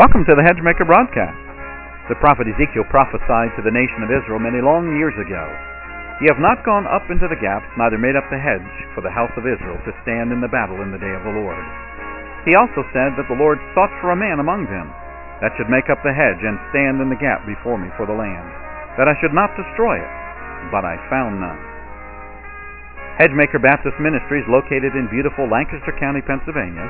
Welcome to the Hedgemaker broadcast. The prophet Ezekiel prophesied to the nation of Israel many long years ago. Ye have not gone up into the gaps, neither made up the hedge for the house of Israel to stand in the battle in the day of the Lord. He also said that the Lord sought for a man among them that should make up the hedge and stand in the gap before me for the land, that I should not destroy it, but I found none. Hedgemaker Baptist Ministries, located in beautiful Lancaster County, Pennsylvania,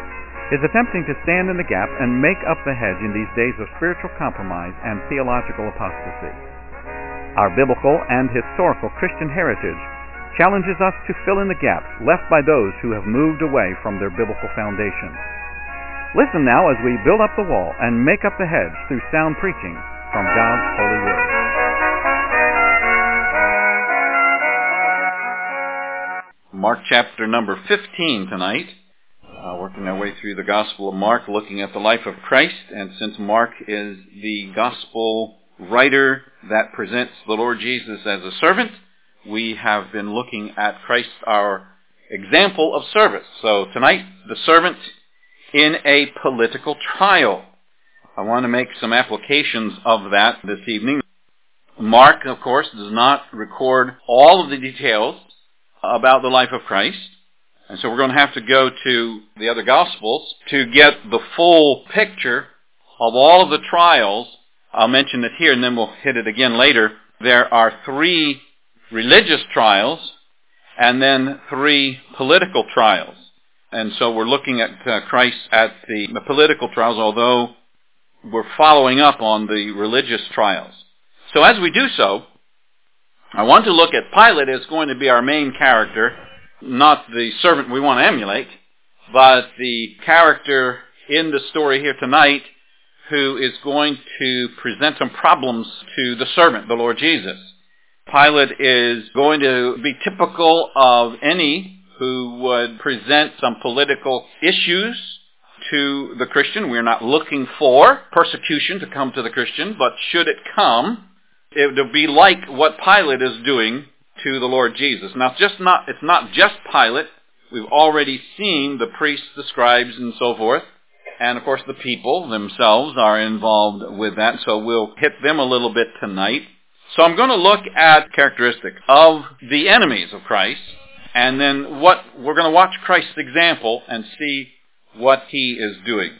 is attempting to stand in the gap and make up the hedge in these days of spiritual compromise and theological apostasy. Our biblical and historical Christian heritage challenges us to fill in the gaps left by those who have moved away from their biblical foundation. Listen now as we build up the wall and make up the hedge through sound preaching from God's holy word. Mark chapter number 15 tonight. Working our way through the Gospel of Mark, looking at the life of Christ. And since Mark is the Gospel writer that presents the Lord Jesus as a servant, we have been looking at Christ, our example of service. So tonight, the servant in a political trial. I want to make some applications of that this evening. Mark, of course, does not record all of the details about the life of Christ. And so we're going to have to go to the other Gospels to get the full picture of all of the trials. I'll mention it here and then we'll hit it again later. There are 3 religious trials and then 3 political trials. And so we're looking at Christ at the political trials, although we're following up on the religious trials. So as we do so, I want to look at Pilate as going to be our main character. Not the servant we want to emulate, but the character in the story here tonight who is going to present some problems to the servant, the Lord Jesus. Pilate is going to be typical of any who would present some political issues to the Christian. We're not looking for persecution to come to the Christian, but should it come, it would be like what Pilate is doing to the Lord Jesus. Now, it's not just Pilate. We've already seen the priests, the scribes, and so forth. And, of course, the people themselves are involved with that. So we'll hit them a little bit tonight. So I'm going to look at characteristics of the enemies of Christ. And then we're going to watch Christ's example and see what he is doing.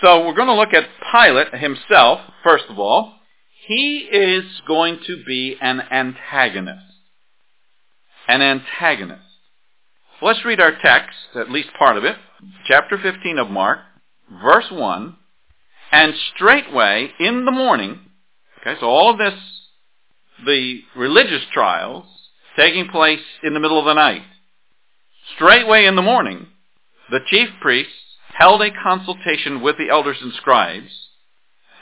So we're going to look at Pilate himself, first of all. He is going to be an antagonist. Let's read our text, at least part of it, chapter 15 of Mark, verse 1, and straightway in the morning, okay, so all of this, the religious trials, taking place in the middle of the night, straightway in the morning, the chief priests held a consultation with the elders and scribes,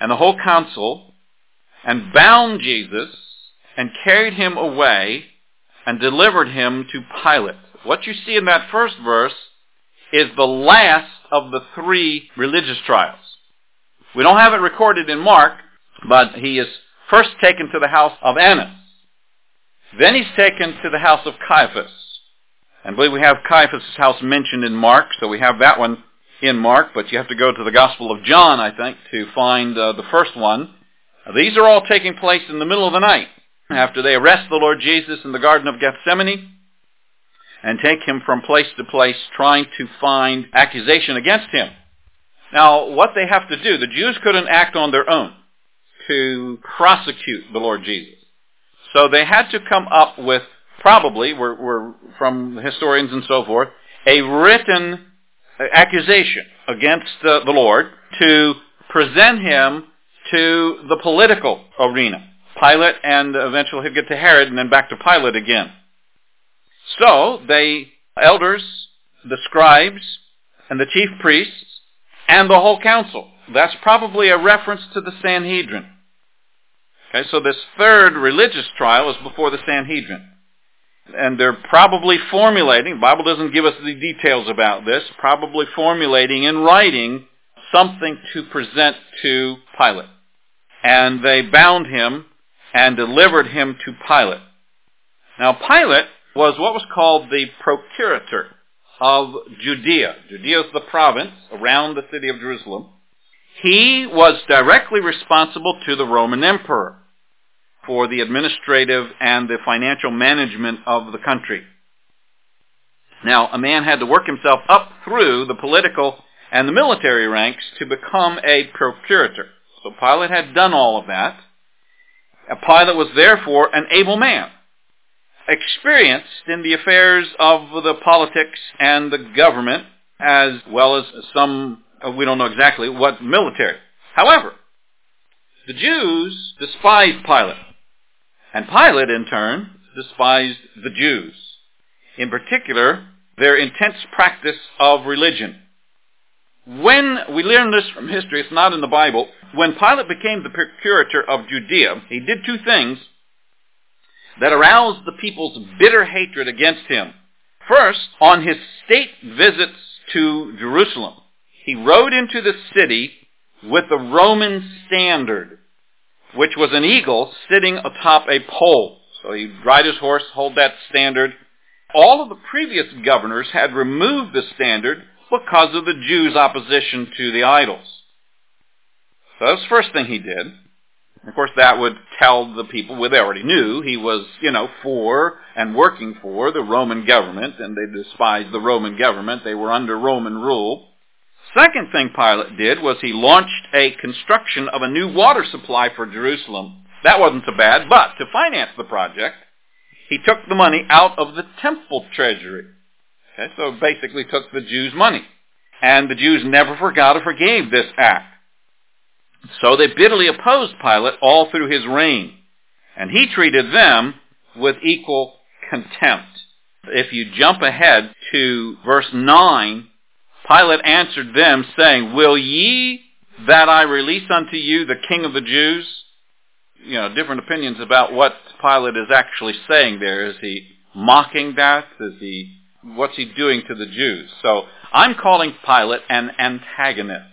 and the whole council, and bound Jesus, and carried him away, and delivered him to Pilate. What you see in that first verse is the last of the 3 religious trials. We don't have it recorded in Mark, but he is first taken to the house of Annas. Then he's taken to the house of Caiaphas. I believe we have Caiaphas' house mentioned in Mark, so we have that one in Mark, but you have to go to the Gospel of John, I think, to find the first one. These are all taking place in the middle of the night, after they arrest the Lord Jesus in the Garden of Gethsemane and take him from place to place trying to find accusation against him. Now, what they have to do, the Jews couldn't act on their own to prosecute the Lord Jesus. So they had to come up with, probably, we're from historians and so forth, a written accusation against the Lord to present him to the political arena. Pilate, and eventually he'll get to Herod, and then back to Pilate again. So, the elders, the scribes, and the chief priests, and the whole council. That's probably a reference to the Sanhedrin. Okay, so this 3rd religious trial is before the Sanhedrin. And they're probably formulating, the Bible doesn't give us the details about this, probably formulating and writing something to present to Pilate. And they bound him and delivered him to Pilate. Now, Pilate was what was called the procurator of Judea. Judea is the province around the city of Jerusalem. He was directly responsible to the Roman emperor for the administrative and the financial management of the country. Now, a man had to work himself up through the political and the military ranks to become a procurator. So Pilate had done all of that. Pilate was therefore an able man, experienced in the affairs of the politics and the government, as well as some, we don't know exactly what, military. However, the Jews despised Pilate, and Pilate, in turn, despised the Jews, in particular, their intense practice of religion. When we learn this from history, it's not in the Bible, when Pilate became the procurator of Judea, he did two things that aroused the people's bitter hatred against him. First, on his state visits to Jerusalem, he rode into the city with the Roman standard, which was an eagle sitting atop a pole. So he'd ride his horse, hold that standard. All of the previous governors had removed the standard because of the Jews' opposition to the idols. So that's the first thing he did. Of course, that would tell the people, well, they already knew he was, for and working for the Roman government, and they despised the Roman government. They were under Roman rule. Second thing Pilate did was he launched a construction of a new water supply for Jerusalem. That wasn't so bad, but to finance the project, he took the money out of the temple treasury. Okay, so basically took the Jews' money. And the Jews never forgot or forgave this act. So they bitterly opposed Pilate all through his reign. And he treated them with equal contempt. If you jump ahead to verse 9, Pilate answered them, saying, "Will ye that I release unto you the King of the Jews?" Different opinions about what Pilate is actually saying there. Is he mocking that? What's he doing to the Jews? So I'm calling Pilate an antagonist.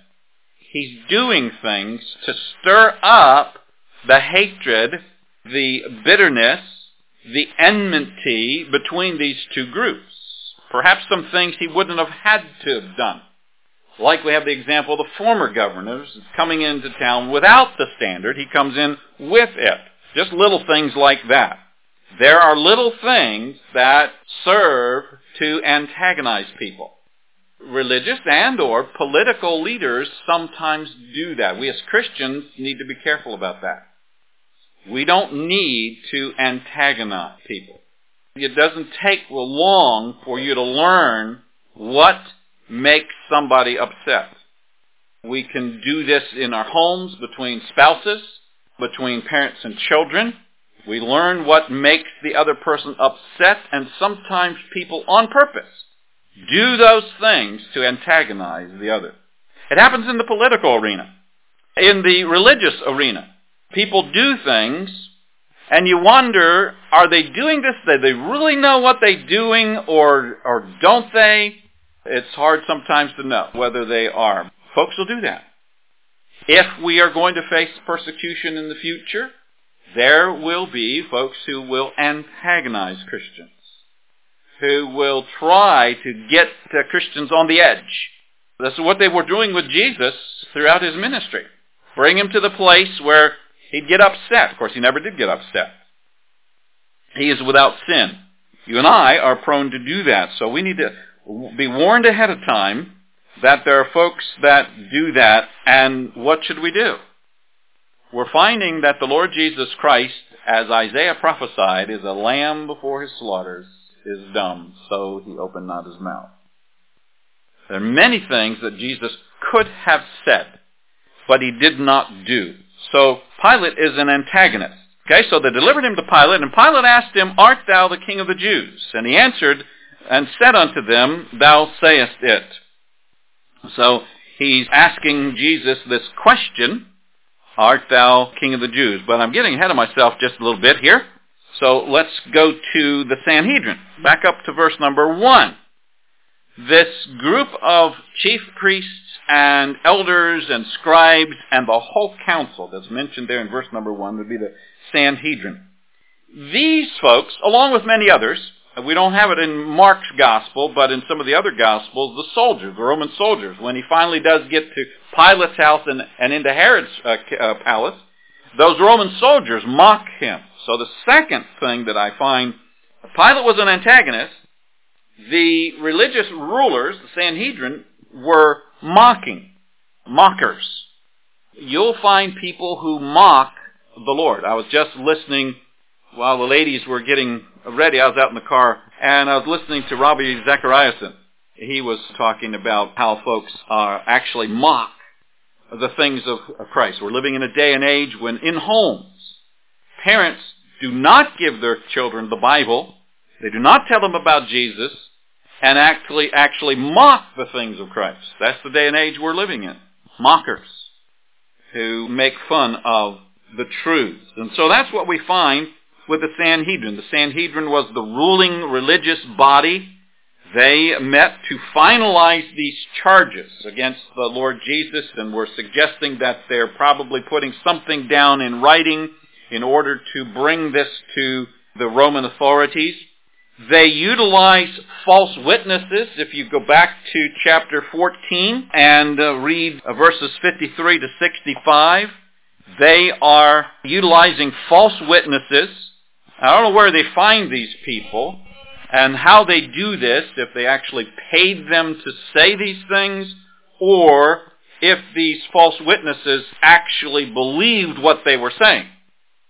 He's doing things to stir up the hatred, the bitterness, the enmity between these two groups. Perhaps some things he wouldn't have had to have done. Like we have the example of the former governors coming into town without the standard. He comes in with it. Just little things like that. There are little things that serve to antagonize people. Religious and or political leaders sometimes do that. We as Christians need to be careful about that. We don't need to antagonize people. It doesn't take long for you to learn what makes somebody upset. We can do this in our homes, between spouses, between parents and children. We learn what makes the other person upset, and sometimes people on purpose do those things to antagonize the other. It happens in the political arena. In the religious arena, people do things, and you wonder, are they doing this? Do they really know what they're doing, or don't they? It's hard sometimes to know whether they are. Folks will do that. If we are going to face persecution in the future, there will be folks who will antagonize Christians, who will try to get Christians on the edge. This is what they were doing with Jesus throughout his ministry. Bring him to the place where he'd get upset. Of course, he never did get upset. He is without sin. You and I are prone to do that, so we need to be warned ahead of time that there are folks that do that, and what should we do? We're finding that the Lord Jesus Christ, as Isaiah prophesied, is a lamb before his slaughters, is dumb, so he opened not his mouth. There are many things that Jesus could have said, but he did not do. So Pilate is an antagonist. Okay, so they delivered him to Pilate, and Pilate asked him, "Art thou the King of the Jews?" And he answered and said unto them, "Thou sayest it." So he's asking Jesus this question, "Art thou King of the Jews?" But I'm getting ahead of myself just a little bit here. So let's go to the Sanhedrin. Back up to verse number 1. This group of chief priests and elders and scribes and the whole council that's mentioned there in verse number 1 would be the Sanhedrin. These folks, along with many others, We don't have it in Mark's gospel, but in some of the other gospels, the soldiers, the Roman soldiers, when he finally does get to Pilate's house and into Herod's palace, those Roman soldiers mock him. So the second thing that I find, Pilate was an antagonist. The religious rulers, the Sanhedrin, were mockers. You'll find people who mock the Lord. I was just listening while the ladies were getting ready. I was out in the car, and I was listening to Robbie Zachariasen. He was talking about how folks actually mock the things of Christ. We're living in a day and age when in homes, parents do not give their children the Bible. They do not tell them about Jesus, and actually mock the things of Christ. That's the day and age we're living in. Mockers who make fun of the truths. And so that's what we find with the Sanhedrin. The Sanhedrin was the ruling religious body. They met to finalize these charges against the Lord Jesus, and were suggesting that they're probably putting something down in writing in order to bring this to the Roman authorities. They utilize false witnesses. If you go back to chapter 14 and read verses 53 to 65, they are utilizing false witnesses. I don't know where they find these people and how they do this, if they actually paid them to say these things, or if these false witnesses actually believed what they were saying.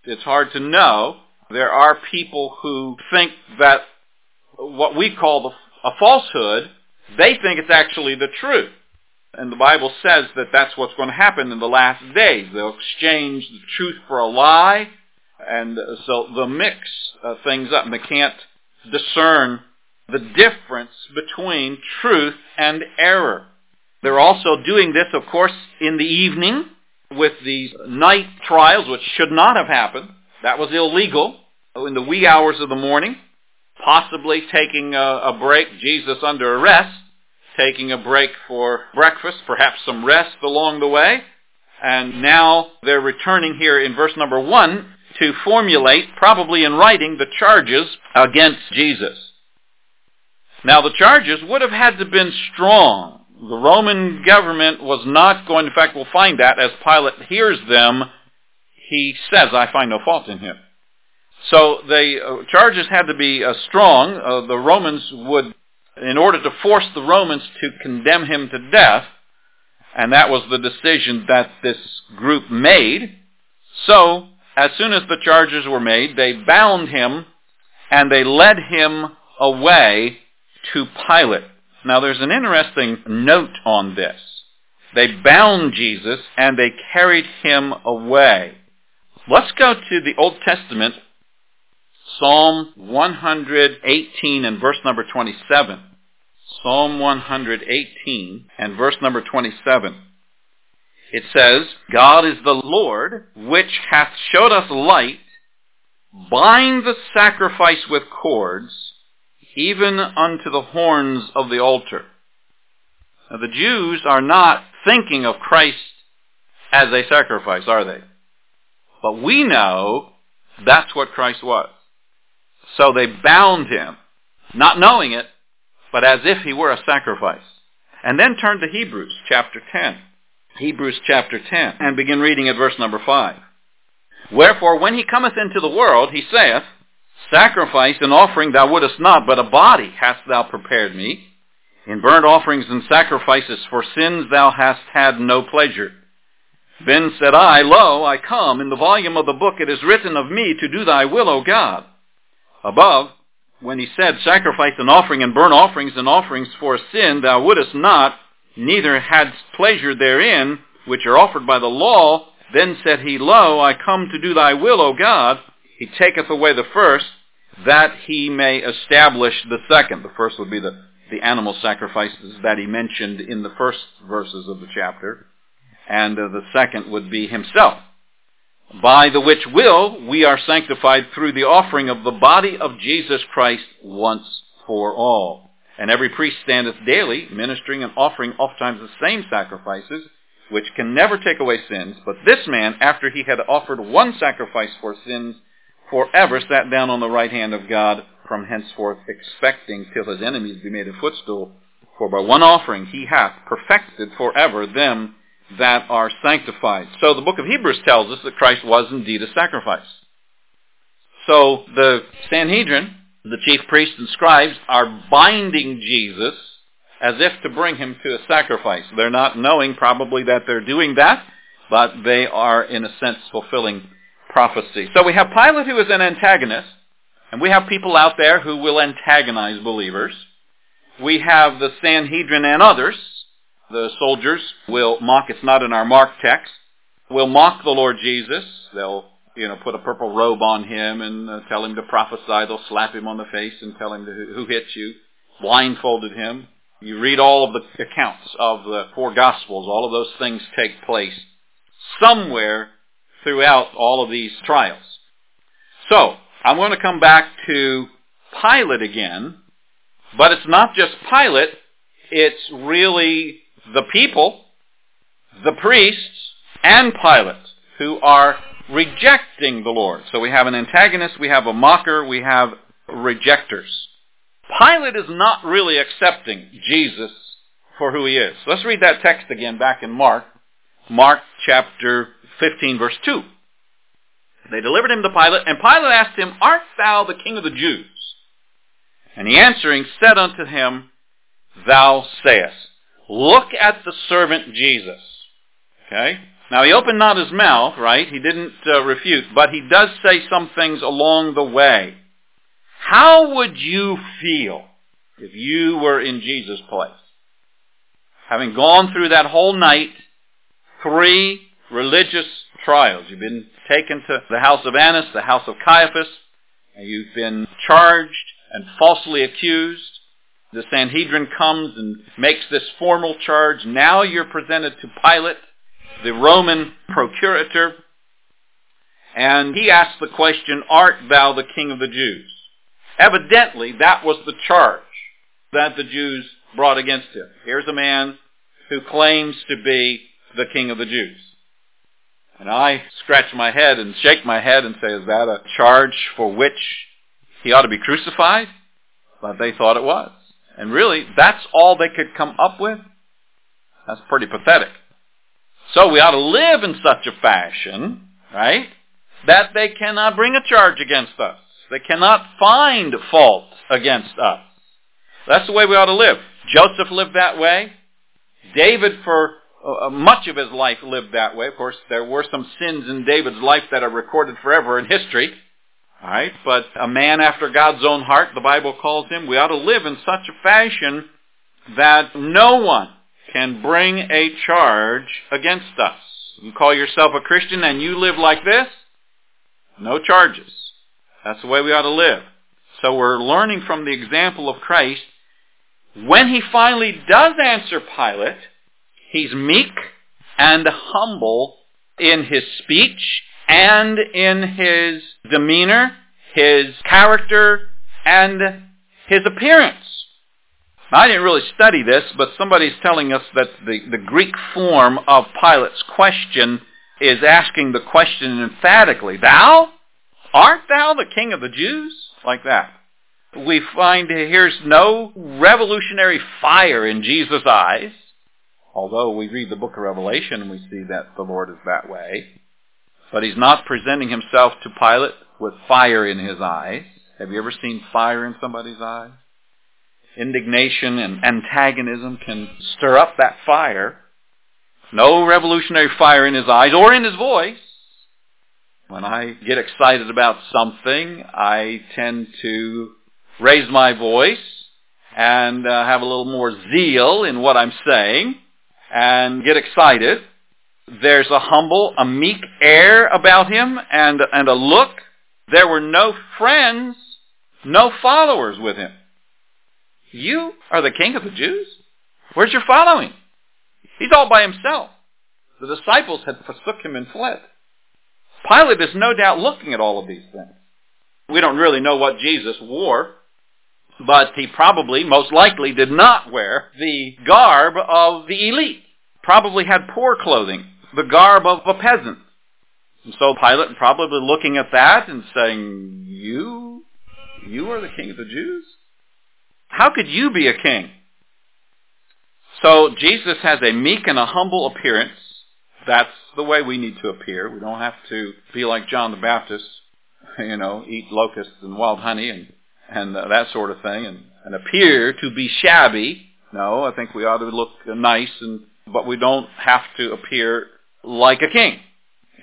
It's hard to know. There are people who think that what we call a falsehood, they think it's actually the truth. And the Bible says that that's what's going to happen in the last days. They'll exchange the truth for a lie, and so they'll mix things up, and they can't discern the difference between truth and error. They're also doing this, of course, in the evening with these night trials, which should not have happened. That was illegal, in the wee hours of the morning, possibly taking a break, Jesus under arrest, taking a break for breakfast, perhaps some rest along the way. And now they're returning here in verse number 1 to formulate, probably in writing, the charges against Jesus. Now the charges would have had to have been strong. The Roman government was not going, in fact we'll find that as Pilate hears them, he says, I find no fault in him. So the charges had to be strong. The Romans would, in order to force the Romans to condemn him to death, and that was the decision that this group made. So as soon as the charges were made, they bound him and they led him away to Pilate. Now there's an interesting note on this. They bound Jesus and they carried him away. Let's go to the Old Testament, Psalm 118 and verse number 27. Psalm 118 and verse number 27. It says, God is the Lord, which hath showed us light. Bind the sacrifice with cords, even unto the horns of the altar. Now the Jews are not thinking of Christ as a sacrifice, are they? But we know that's what Christ was. So they bound him, not knowing it, but as if he were a sacrifice. And then turn to Hebrews chapter 10. Hebrews chapter 10, and begin reading at verse number 5. Wherefore, when he cometh into the world, he saith, Sacrifice and offering thou wouldest not, but a body hast thou prepared me. In burnt offerings and sacrifices for sins thou hast had no pleasure. Then said I, Lo, I come, in the volume of the book it is written of me to do thy will, O God. Above, when he said, Sacrifice an offering and offerings for sin, thou wouldest not, neither hadst pleasure therein, which are offered by the law. Then said he, Lo, I come to do thy will, O God. He taketh away the first, that he may establish the second. The first would be the animal sacrifices that he mentioned in the first verses of the chapter. And the second would be himself, by the which will we are sanctified through the offering of the body of Jesus Christ once for all. And every priest standeth daily, ministering and offering oftentimes the same sacrifices, which can never take away sins. But this man, after he had offered one sacrifice for sins, forever sat down on the right hand of God, from henceforth expecting till his enemies be made a footstool. For by one offering he hath perfected forever them that are sanctified. So the book of Hebrews tells us that Christ was indeed a sacrifice. So the Sanhedrin, the chief priests and scribes, are binding Jesus as if to bring him to a sacrifice. They're not knowing probably that they're doing that, but they are in a sense fulfilling prophecy. So we have Pilate, who is an antagonist, and we have people out there who will antagonize believers. We have the Sanhedrin and others. The soldiers will mock, it's not in our Mark text, will mock the Lord Jesus. They'll put a purple robe on him and tell him to prophesy. They'll slap him on the face and tell him who hit you, blindfolded him. You read all of the accounts of the four Gospels. All of those things take place somewhere throughout all of these trials. So, I'm going to come back to Pilate again, but it's not just Pilate, it's really the people, the priests, and Pilate who are rejecting the Lord. So we have an antagonist, we have a mocker, we have rejectors. Pilate is not really accepting Jesus for who he is. Let's read that text again back in Mark. Mark chapter 15, verse 2. They delivered him to Pilate, and Pilate asked him, "Art thou the king of the Jews?" And he answering said unto him, "Thou sayest." Look at the servant Jesus. Okay? Now he opened not his mouth, right? He didn't refute, but he does say some things along the way. How would you feel if you were in Jesus' place? Having gone through that whole night, 3 religious trials. You've been taken to the house of Annas, the house of Caiaphas, and you've been charged and falsely accused. The Sanhedrin comes and makes this formal charge. Now you're presented to Pilate, the Roman procurator, and he asks the question, "Art thou the king of the Jews?" Evidently, that was the charge that the Jews brought against him. Here's a man who claims to be the king of the Jews. And I scratch my head and shake my head and say, is that a charge for which he ought to be crucified? But they thought it was. And really, that's all they could come up with? That's pretty pathetic. So we ought to live in such a fashion, right, that they cannot bring a charge against us. They cannot find fault against us. That's the way we ought to live. Joseph lived that way. David, for much of his life, lived that way. Of course, there were some sins in David's life that are recorded forever in history. All right, but a man after God's own heart, the Bible calls him. We ought to live in such a fashion that no one can bring a charge against us. You call yourself a Christian and you live like this? No charges. That's the way we ought to live. So we're learning from the example of Christ. When he finally does answer Pilate, he's meek and humble in his speech and in his demeanor, his character, and his appearance. Now, I didn't really study this, but somebody's telling us that the Greek form of Pilate's question is asking the question emphatically, "Thou? Art thou the king of the Jews?" Like that. We find here's no revolutionary fire in Jesus' eyes, although we read the book of Revelation and we see that the Lord is that way. But he's not presenting himself to Pilate with fire in his eyes. Have you ever seen fire in somebody's eyes? Indignation and antagonism can stir up that fire. No revolutionary fire in his eyes or in his voice. When I get excited about something, I tend to raise my voice and have a little more zeal in what I'm saying and get excited. There's a humble, a meek air about him and a look. There were no friends, no followers with him. "You are the king of the Jews? Where's your following?" He's all by himself. The disciples had forsook him and fled. Pilate is no doubt looking at all of these things. We don't really know what Jesus wore, but he probably, most likely, did not wear the garb of the elite. Probably had poor clothing, the garb of a peasant. And so Pilate probably looking at that and saying, "You? You are the king of the Jews? How could you be a king? So Jesus has a meek and a humble appearance. That's the way we need to appear. We don't have to be like John the Baptist, you know, eat locusts and wild honey and that sort of thing, and appear to be shabby. No, I think we ought to look nice, but we don't have to appear like a king,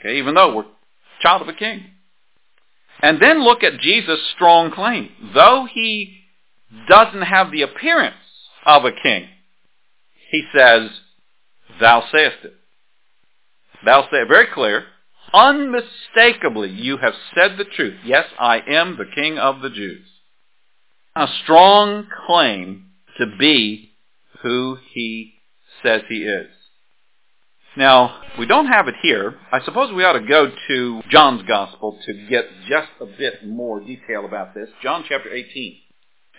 okay, even though we're child of a king. And then look at Jesus' strong claim. Though he doesn't have the appearance of a king, he says, thou sayest it. Thou sayest it. Very clear. Unmistakably, you have said the truth. Yes, I am the king of the Jews. A strong claim to be who he says he is. Now, we don't have it here. I suppose we ought to go to John's Gospel to get just a bit more detail about this. John chapter 18.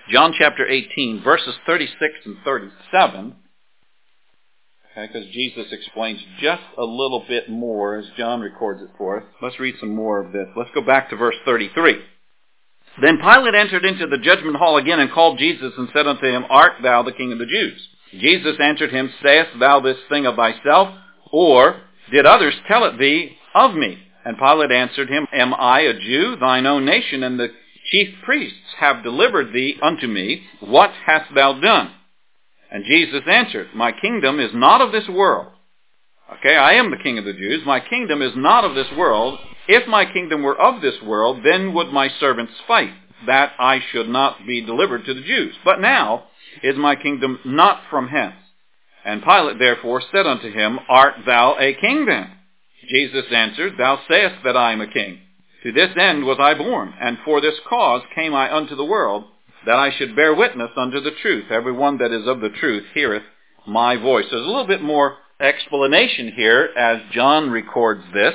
John chapter 18, verses 36 and 37. Because Jesus explains just a little bit more as John records it for us. Let's read some more of this. Let's go back to verse 33. Then Pilate entered into the judgment hall again and called Jesus and said unto him, Art thou the king of the Jews? Jesus answered him, Sayest thou this thing of thyself? Or did others tell it thee of me? And Pilate answered him, Am I a Jew? Thine own nation and the chief priests have delivered thee unto me. What hast thou done? And Jesus answered, My kingdom is not of this world. Okay, I am the king of the Jews. My kingdom is not of this world. If my kingdom were of this world, then would my servants fight, that I should not be delivered to the Jews. But now is my kingdom not from hence. And Pilate therefore said unto him, Art thou a king then? Jesus answered, Thou sayest that I am a king. To this end was I born, and for this cause came I unto the world, that I should bear witness unto the truth. Every one that is of the truth heareth my voice. There's a little bit more explanation here as John records this.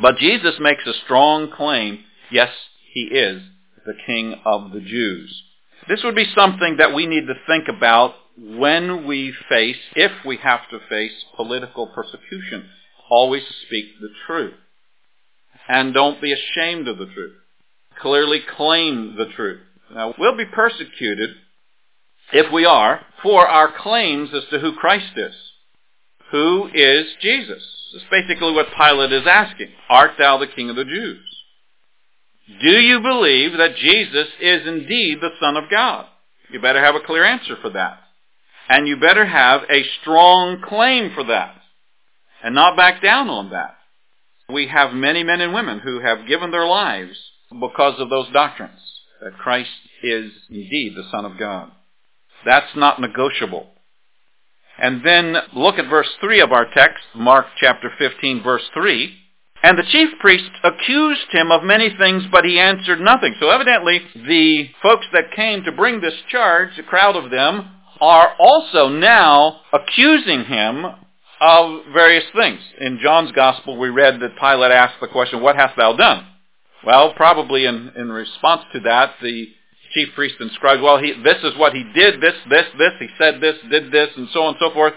But Jesus makes a strong claim, yes, he is the king of the Jews. This would be something that we need to think about when we face, if we have to face, political persecution. Always speak the truth. And don't be ashamed of the truth. Clearly claim the truth. Now, we'll be persecuted, if we are, for our claims as to who Christ is. Who is Jesus? That's basically what Pilate is asking. Art thou the king of the Jews? Do you believe that Jesus is indeed the Son of God? You better have a clear answer for that. And you better have a strong claim for that. And not back down on that. We have many men and women who have given their lives because of those doctrines. That Christ is indeed the Son of God. That's not negotiable. And then look at verse 3 of our text, Mark chapter 15, verse 3. And the chief priests accused him of many things, but he answered nothing. So evidently, the folks that came to bring this charge, the crowd of them, are also now accusing him of various things. In John's Gospel, we read that Pilate asked the question, What hast thou done? Well, probably in response to that, the chief priest and scribes, this is what he did, this, he said this, did this, and so on and so forth,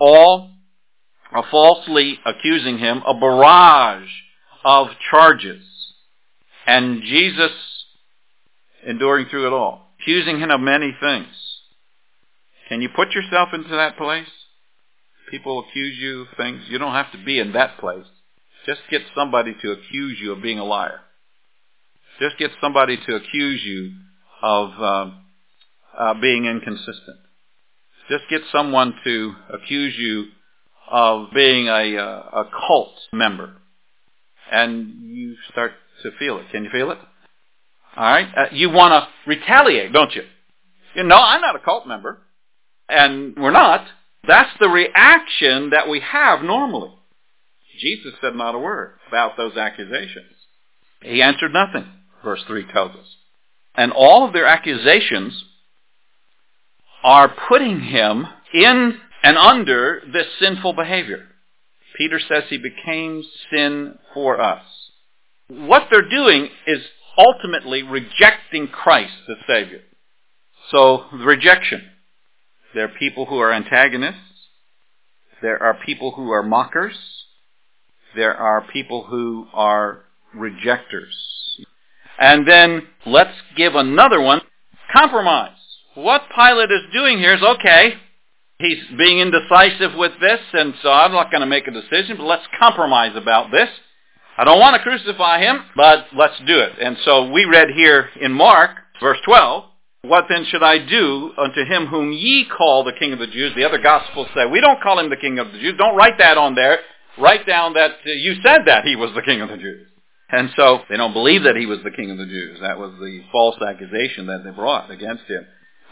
all are falsely accusing him, a barrage of charges. And Jesus enduring through it all, accusing him of many things. Can you put yourself into that place? People accuse you of things. You don't have to be in that place. Just get somebody to accuse you of being a liar. Just get somebody to accuse you of being inconsistent. Just get someone to accuse you of being a cult member. And you start to feel it. Can you feel it? All right? You want to retaliate, don't you? You know, I'm not a cult member. And we're not. That's the reaction that we have normally. Jesus said not a word about those accusations. He answered nothing, verse 3 tells us. And all of their accusations are putting him in and under this sinful behavior. Peter says he became sin for us. What they're doing is ultimately rejecting Christ, the Savior. So, rejection. There are people who are antagonists. There are people who are mockers. There are people who are rejectors. And then let's give another one, compromise. What Pilate is doing here is, okay, he's being indecisive with this, and so I'm not going to make a decision, but let's compromise about this. I don't want to crucify him, but let's do it. And so we read here in Mark, verse 12, what then should I do unto him whom ye call the King of the Jews? The other Gospels say, we don't call him the King of the Jews. Don't write that on there. Write down that you said that he was the King of the Jews. And so they don't believe that he was the King of the Jews. That was the false accusation that they brought against him.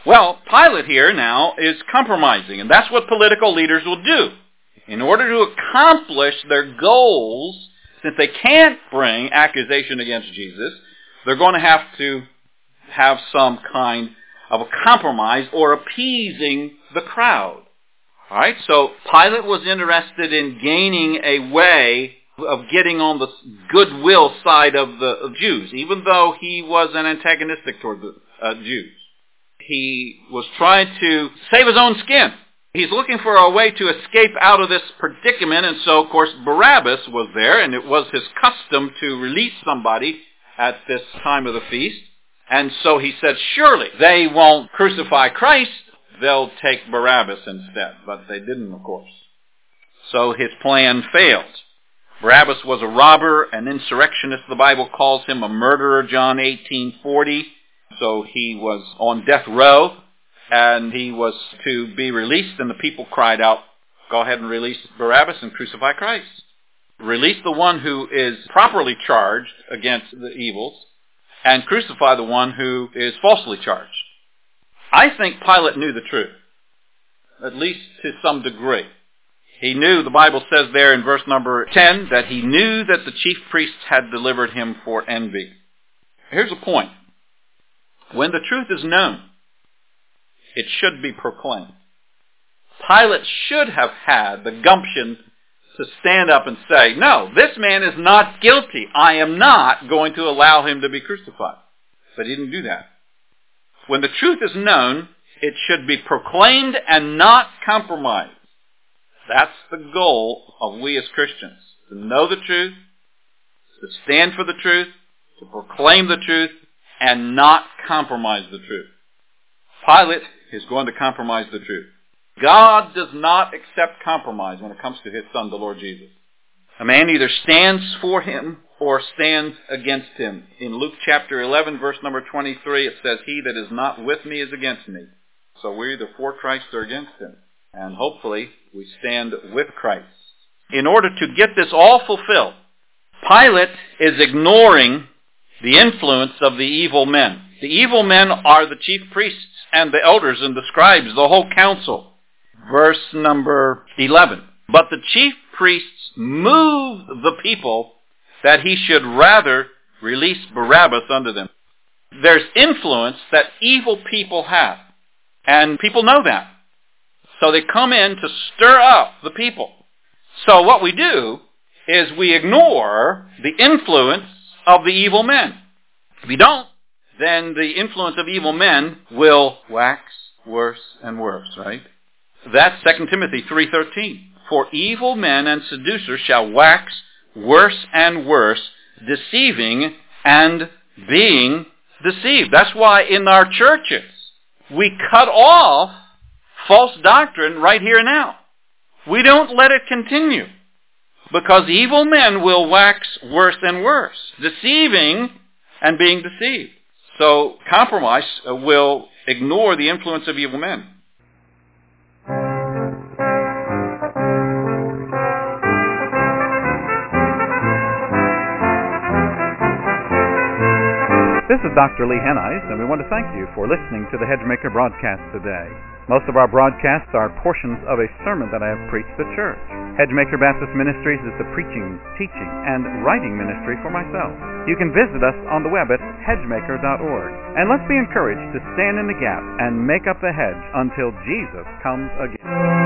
Well, Pilate here now is compromising, and that's what political leaders will do. In order to accomplish their goals, since they can't bring accusation against Jesus, they're going to have some kind of a compromise or appeasing the crowd. All right, so Pilate was interested in gaining a way of getting on the goodwill side of the Jews, even though he was an antagonistic toward the Jews. He was trying to save his own skin. He's looking for a way to escape out of this predicament, and so, of course, Barabbas was there, and it was his custom to release somebody at this time of the feast. And so he said, surely they won't crucify Christ, they'll take Barabbas instead. But they didn't, of course. So his plan failed. Barabbas was a robber, an insurrectionist. The Bible calls him a murderer, John 18:40. So he was on death row, and he was to be released, and the people cried out, go ahead and release Barabbas and crucify Christ. Release the one who is properly charged against the evils, and crucify the one who is falsely charged. I think Pilate knew the truth, at least to some degree. He knew, the Bible says there in verse number 10, that he knew that the chief priests had delivered him for envy. Here's a point. When the truth is known, it should be proclaimed. Pilate should have had the gumption to stand up and say, no, this man is not guilty. I am not going to allow him to be crucified. But he didn't do that. When the truth is known, it should be proclaimed and not compromised. That's the goal of we as Christians, to know the truth, to stand for the truth, to proclaim the truth, and not compromise the truth. Pilate is going to compromise the truth. God does not accept compromise when it comes to his son, the Lord Jesus. A man either stands for him or stands against him. In Luke chapter 11, verse number 23, it says, he that is not with me is against me. So we're either for Christ or against him. And hopefully we stand with Christ. In order to get this all fulfilled, Pilate is ignoring the influence of the evil men. The evil men are the chief priests and the elders and the scribes, the whole council. Verse number 11. But the chief priests moved the people that he should rather release Barabbas unto them. There's influence that evil people have, and people know that. So they come in to stir up the people. So what we do is we ignore the influence of the evil men. If we don't, then the influence of evil men will wax worse and worse, right? That's 2 Timothy 3:13. For evil men and seducers shall wax worse and worse, deceiving and being deceived. That's why in our churches, we cut off false doctrine right here and now. We don't let it continue, because evil men will wax worse and worse, deceiving and being deceived. So compromise will ignore the influence of evil men. This is Dr. Lee Hennies, and we want to thank you for listening to the Hedgemaker broadcast today. Most of our broadcasts are portions of a sermon that I have preached to church. Hedgemaker Baptist Ministries is the preaching, teaching, and writing ministry for myself. You can visit us on the web at hedgemaker.org. And let's be encouraged to stand in the gap and make up the hedge until Jesus comes again.